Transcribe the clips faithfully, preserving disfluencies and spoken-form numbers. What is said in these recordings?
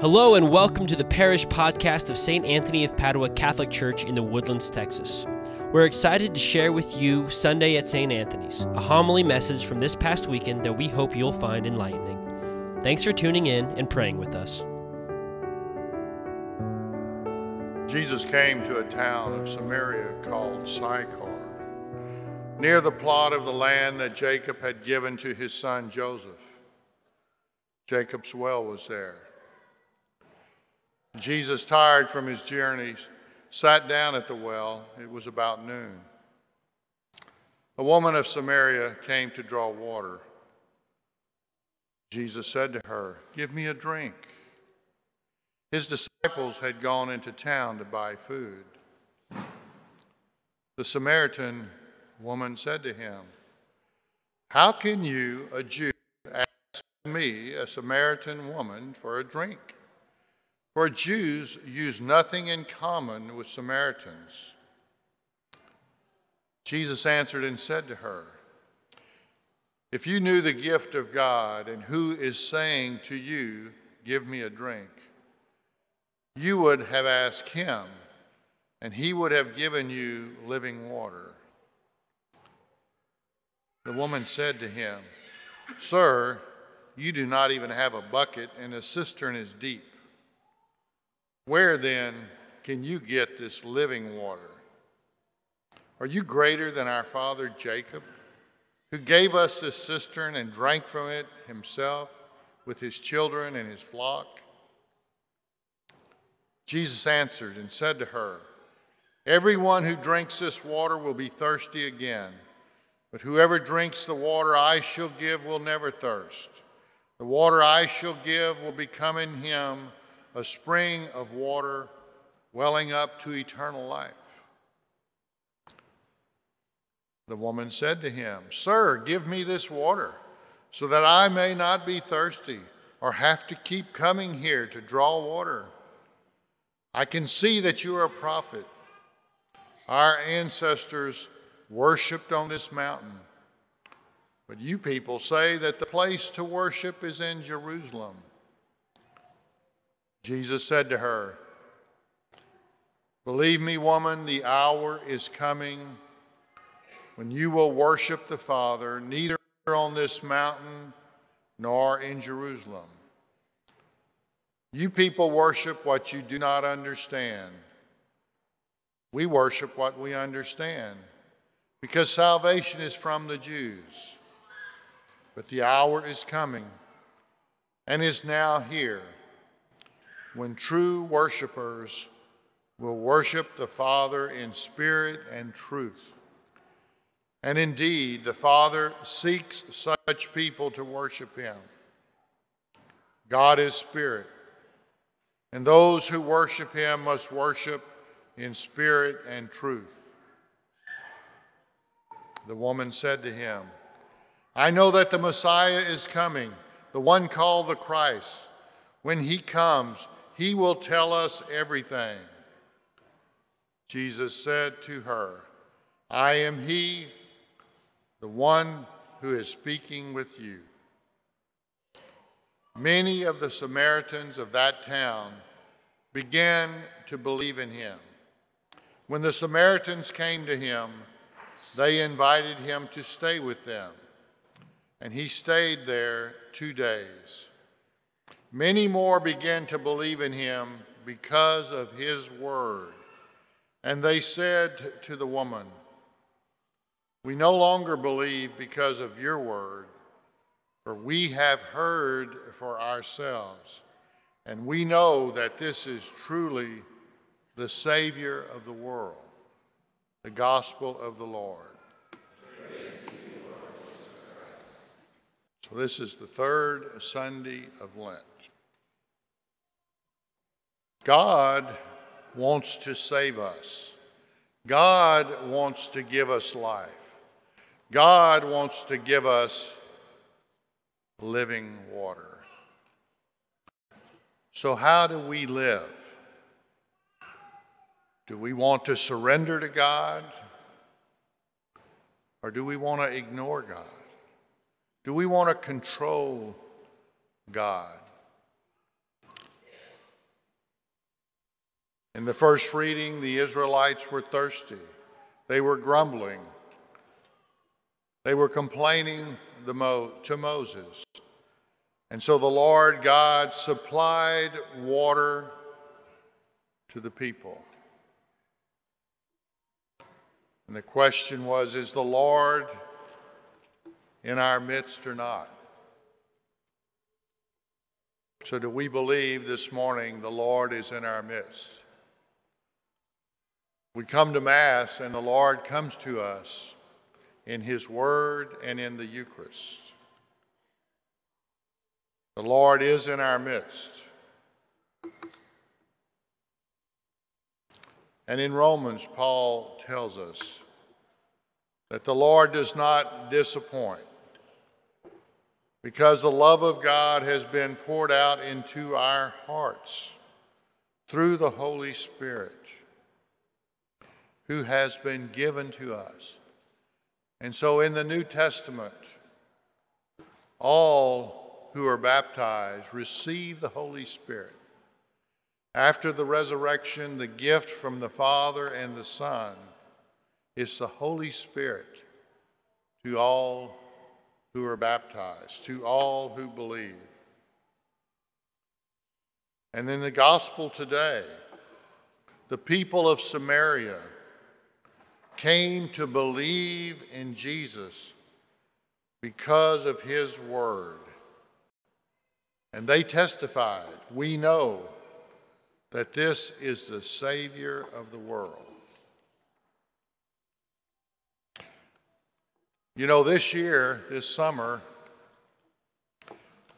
Hello and welcome to the Parish Podcast of Saint Anthony of Padua Catholic Church in the Woodlands, Texas. We're excited to share with you Sunday at Saint Anthony's, a homily message from this past weekend that we hope you'll find enlightening. Thanks for tuning in and praying with us. Jesus came to a town of Samaria called Sychar, near the plot of the land that Jacob had given to his son Joseph. Jacob's well was there. Jesus, tired from his journeys, sat down at the well. It was about noon. A woman of Samaria came to draw water. Jesus said to her, "Give me a drink." His disciples had gone into town to buy food. The Samaritan woman said to him, "How can you, a Jew, ask me, a Samaritan woman, for a drink? For Jews use nothing in common with Samaritans." Jesus answered and said to her, "If you knew the gift of God and who is saying to you, 'Give me a drink,' you would have asked him, and he would have given you living water." The woman said to him, "Sir, you do not even have a bucket, and the cistern is deep. Where then can you get this living water? Are you greater than our father Jacob, who gave us this cistern and drank from it himself with his children and his flock?" Jesus answered and said to her, "Everyone who drinks this water will be thirsty again, but whoever drinks the water I shall give will never thirst. The water I shall give will become in him a spring of water welling up to eternal life." The woman said to him, "Sir, give me this water so that I may not be thirsty or have to keep coming here to draw water. I can see that you are a prophet. Our ancestors worshipped on this mountain, but you people say that the place to worship is in Jerusalem." Jesus said to her, "Believe me, woman, the hour is coming when you will worship the Father, neither on this mountain nor in Jerusalem. You people worship what you do not understand. We worship what we understand, because salvation is from the Jews. But the hour is coming, and is now here, when true worshipers will worship the Father in spirit and truth. And indeed, the Father seeks such people to worship him. God is spirit, and those who worship him must worship in spirit and truth." The woman said to him, "I know that the Messiah is coming, the one called the Christ. When he comes, he will tell us everything." Jesus said to her, "I am he, the one who is speaking with you." Many of the Samaritans of that town began to believe in him. When the Samaritans came to him, they invited him to stay with them, and he stayed there two days. Many more began to believe in him because of his word. And they said to the woman, "We no longer believe because of your word, for we have heard for ourselves, and we know that this is truly the Savior of the world." The Gospel of the Lord. So this is the third Sunday of Lent. God wants to save us. God wants to give us life. God wants to give us living water. So how do we live? Do we want to surrender to God? Or do we want to ignore God? Do we want to control God? In the first reading, the Israelites were thirsty. They were grumbling. They were complaining the Mo- to Moses. And so the Lord God supplied water to the people. And the question was, is the Lord in our midst or not? So do we believe this morning the Lord is in our midst? We come to Mass and the Lord comes to us in His Word and in the Eucharist. The Lord is in our midst. And in Romans, Paul tells us that the Lord does not disappoint, because the love of God has been poured out into our hearts through the Holy Spirit, who has been given to us. And so in the New Testament, all who are baptized receive the Holy Spirit. After the resurrection, the gift from the Father and the Son is the Holy Spirit to all who are baptized, to all who believe. And in the gospel today, the people of Samaria came to believe in Jesus because of His word. And they testified, we know that this is the Savior of the world. You know, this year, this summer,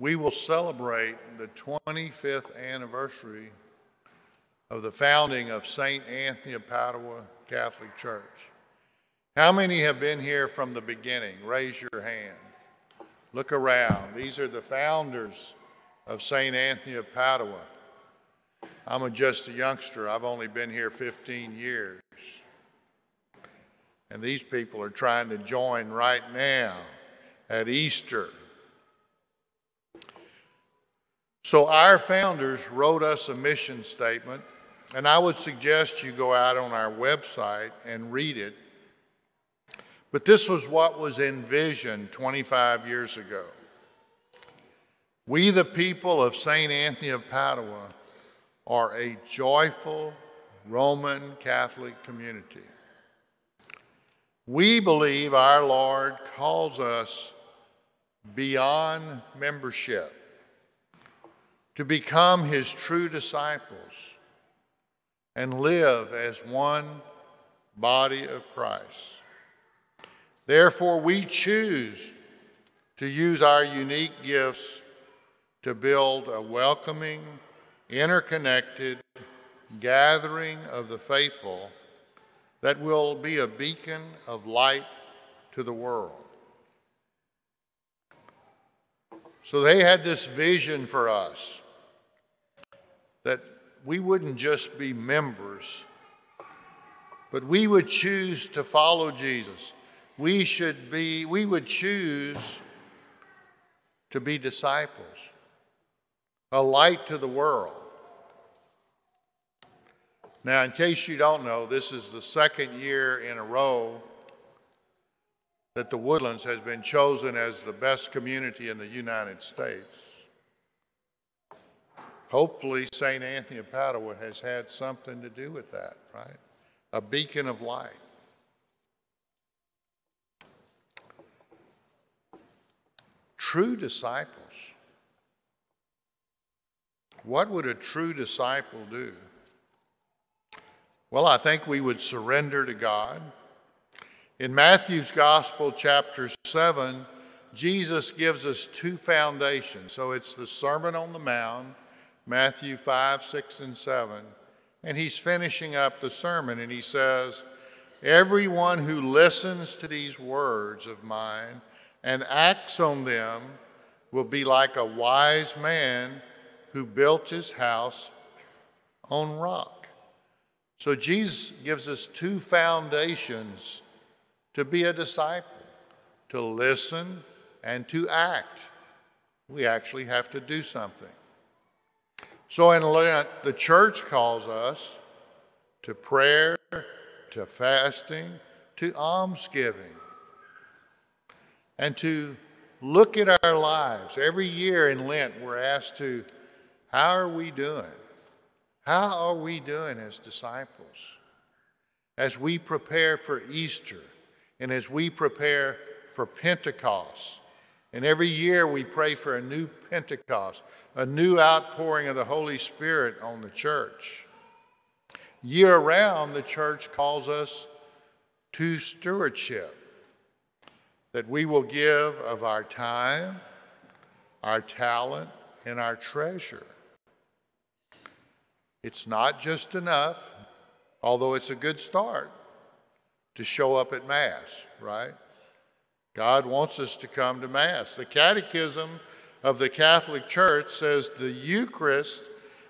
we will celebrate the twenty-fifth anniversary of the founding of Saint Anthony of Padua Catholic Church. How many have been here from the beginning? Raise your hand. Look around. These are the founders of Saint Anthony of Padua. I'm a, just a youngster. I've only been here fifteen years. And these people are trying to join right now at Easter. So our founders wrote us a mission statement, and I would suggest you go out on our website and read it. But this was what was envisioned twenty-five years ago. We, the people of Saint Anthony of Padua, are a joyful Roman Catholic community. We believe our Lord calls us beyond membership to become His true disciples and live as one body of Christ. Therefore, we choose to use our unique gifts to build a welcoming, interconnected gathering of the faithful that will be a beacon of light to the world. So they had this vision for us that we wouldn't just be members, but we would choose to follow Jesus. We should be, we would choose to be disciples, a light to the world. Now, in case you don't know, this is the second year in a row that the Woodlands has been chosen as the best community in the United States. Hopefully, Saint Anthony of Padua has had something to do with that, right? A beacon of light. True disciples. What would a true disciple do? Well, I think we would surrender to God. In Matthew's Gospel, chapter seven, Jesus gives us two foundations. So it's the Sermon on the Mount, Matthew five, six, and seven. And He's finishing up the sermon, and He says, everyone who listens to these words of mine and acts on them will be like a wise man who built his house on rock. So Jesus gives us two foundations to be a disciple, to listen and to act. We actually have to do something. So in Lent, the church calls us to prayer, to fasting, to almsgiving, and to look at our lives. Every year in Lent, we're asked to, how are we doing? How are we doing as disciples? As we prepare for Easter and as we prepare for Pentecost, and every year we pray for a new Pentecost, a new outpouring of the Holy Spirit on the church. Year round, the church calls us to stewardship, that we will give of our time, our talent, and our treasure. It's not just enough, although it's a good start, to show up at Mass, right? God wants us to come to Mass. The Catechism of the Catholic Church says the Eucharist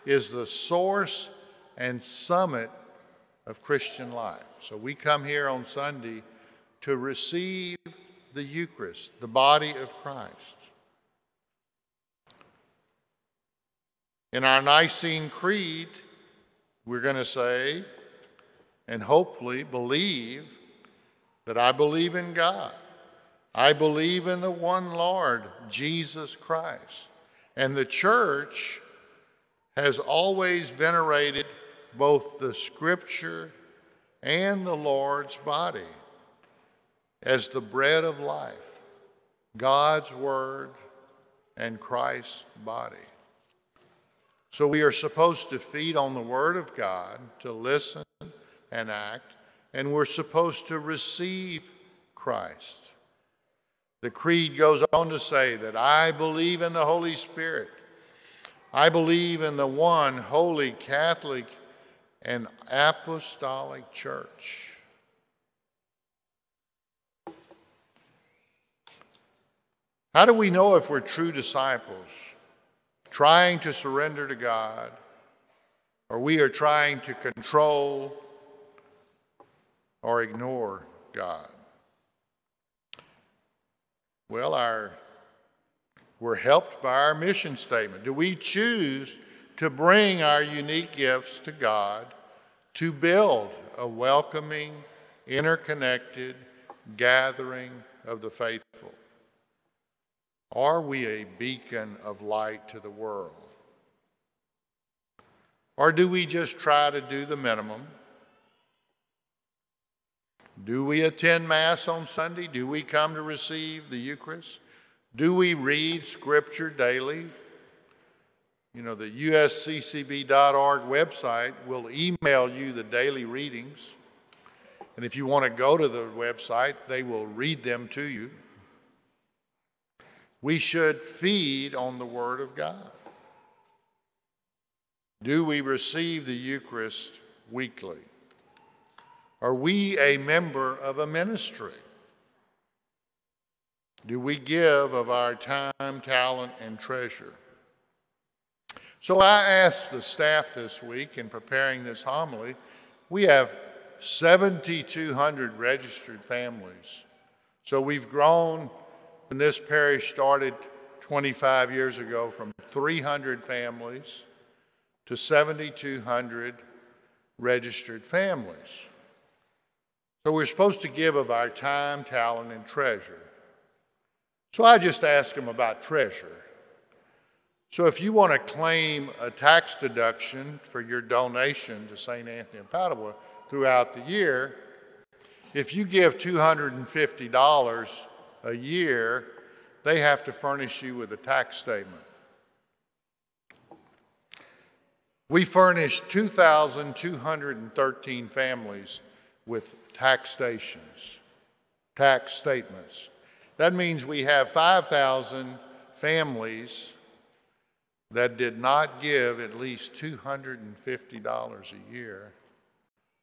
is the source and summit of Christian life. So we come here on Sunday to receive the Eucharist, the body of Christ. In our Nicene Creed, we're going to say, and hopefully believe, that I believe in God. I believe in the one Lord, Jesus Christ. And the church has always venerated both the Scripture and the Lord's body as the bread of life, God's word and Christ's body. So we are supposed to feed on the word of God, to listen and act, and we're supposed to receive Christ. The creed goes on to say that I believe in the Holy Spirit. I believe in the one holy Catholic and apostolic church. How do we know if we're true disciples, trying to surrender to God, or we are trying to control or ignore God? Well, our, we're helped by our mission statement. Do we choose to bring our unique gifts to God to build a welcoming, interconnected gathering of the faithful? Are we a beacon of light to the world? Or do we just try to do the minimum? Do we attend Mass on Sunday? Do we come to receive the Eucharist? Do we read Scripture daily? You know, the U S C C B dot org website will email you the daily readings. And if you want to go to the website, they will read them to you. We should feed on the Word of God. Do we receive the Eucharist weekly? Are we a member of a ministry? Do we give of our time, talent, and treasure? So I asked the staff this week in preparing this homily, we have seven thousand two hundred registered families. So we've grown. When this parish started twenty-five years ago, from three hundred families to seven thousand two hundred registered families. So we're supposed to give of our time, talent, and treasure. So I just asked them about treasure. So if you want to claim a tax deduction for your donation to Saint Anthony of Padua throughout the year, if you give two hundred fifty dollars a year, they have to furnish you with a tax statement. We furnished two thousand two hundred thirteen families with tax stations, tax statements. That means we have five thousand families that did not give at least two hundred fifty dollars a year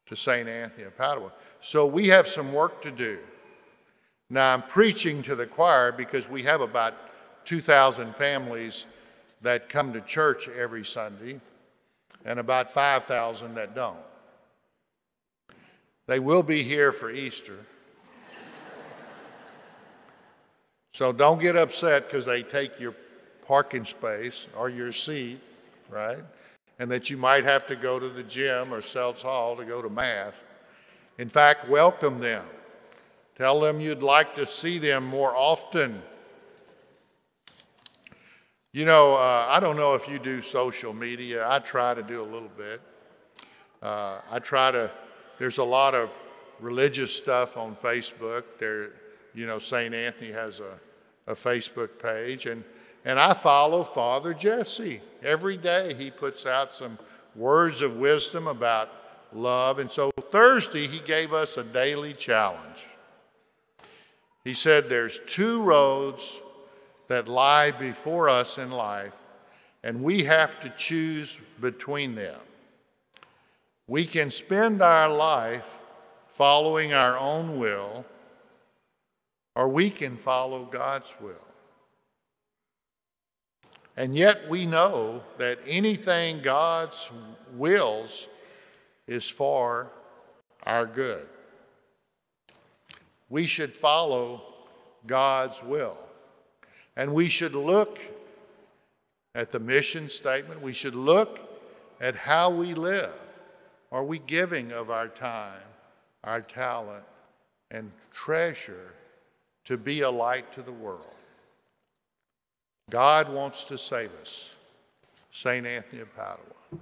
to Saint Anthony of Padua. So we have some work to do. Now, I'm preaching to the choir because we have about two thousand families that come to church every Sunday and about five thousand that don't. They will be here for Easter. So don't get upset because they take your parking space or your seat, right? and that you might have to go to the gym or Seltz Hall to go to Mass. In fact, welcome them. Tell them you'd like to see them more often. You know, uh, I don't know if you do social media. I try to do a little bit. Uh, I try to, there's a lot of religious stuff on Facebook. There, you know, Saint Anthony has a, a Facebook page. And, and I follow Father Jesse. Every day he puts out some words of wisdom about love. And so Thursday he gave us a daily challenge. He said there's two roads that lie before us in life, and we have to choose between them. We can spend our life following our own will, or we can follow God's will. And yet we know that anything God wills is for our good. We should follow God's will. And we should look at the mission statement. We should look at how we live. Are we giving of our time, our talent, and treasure to be a light to the world? God wants to save us. Saint Anthony of Padua.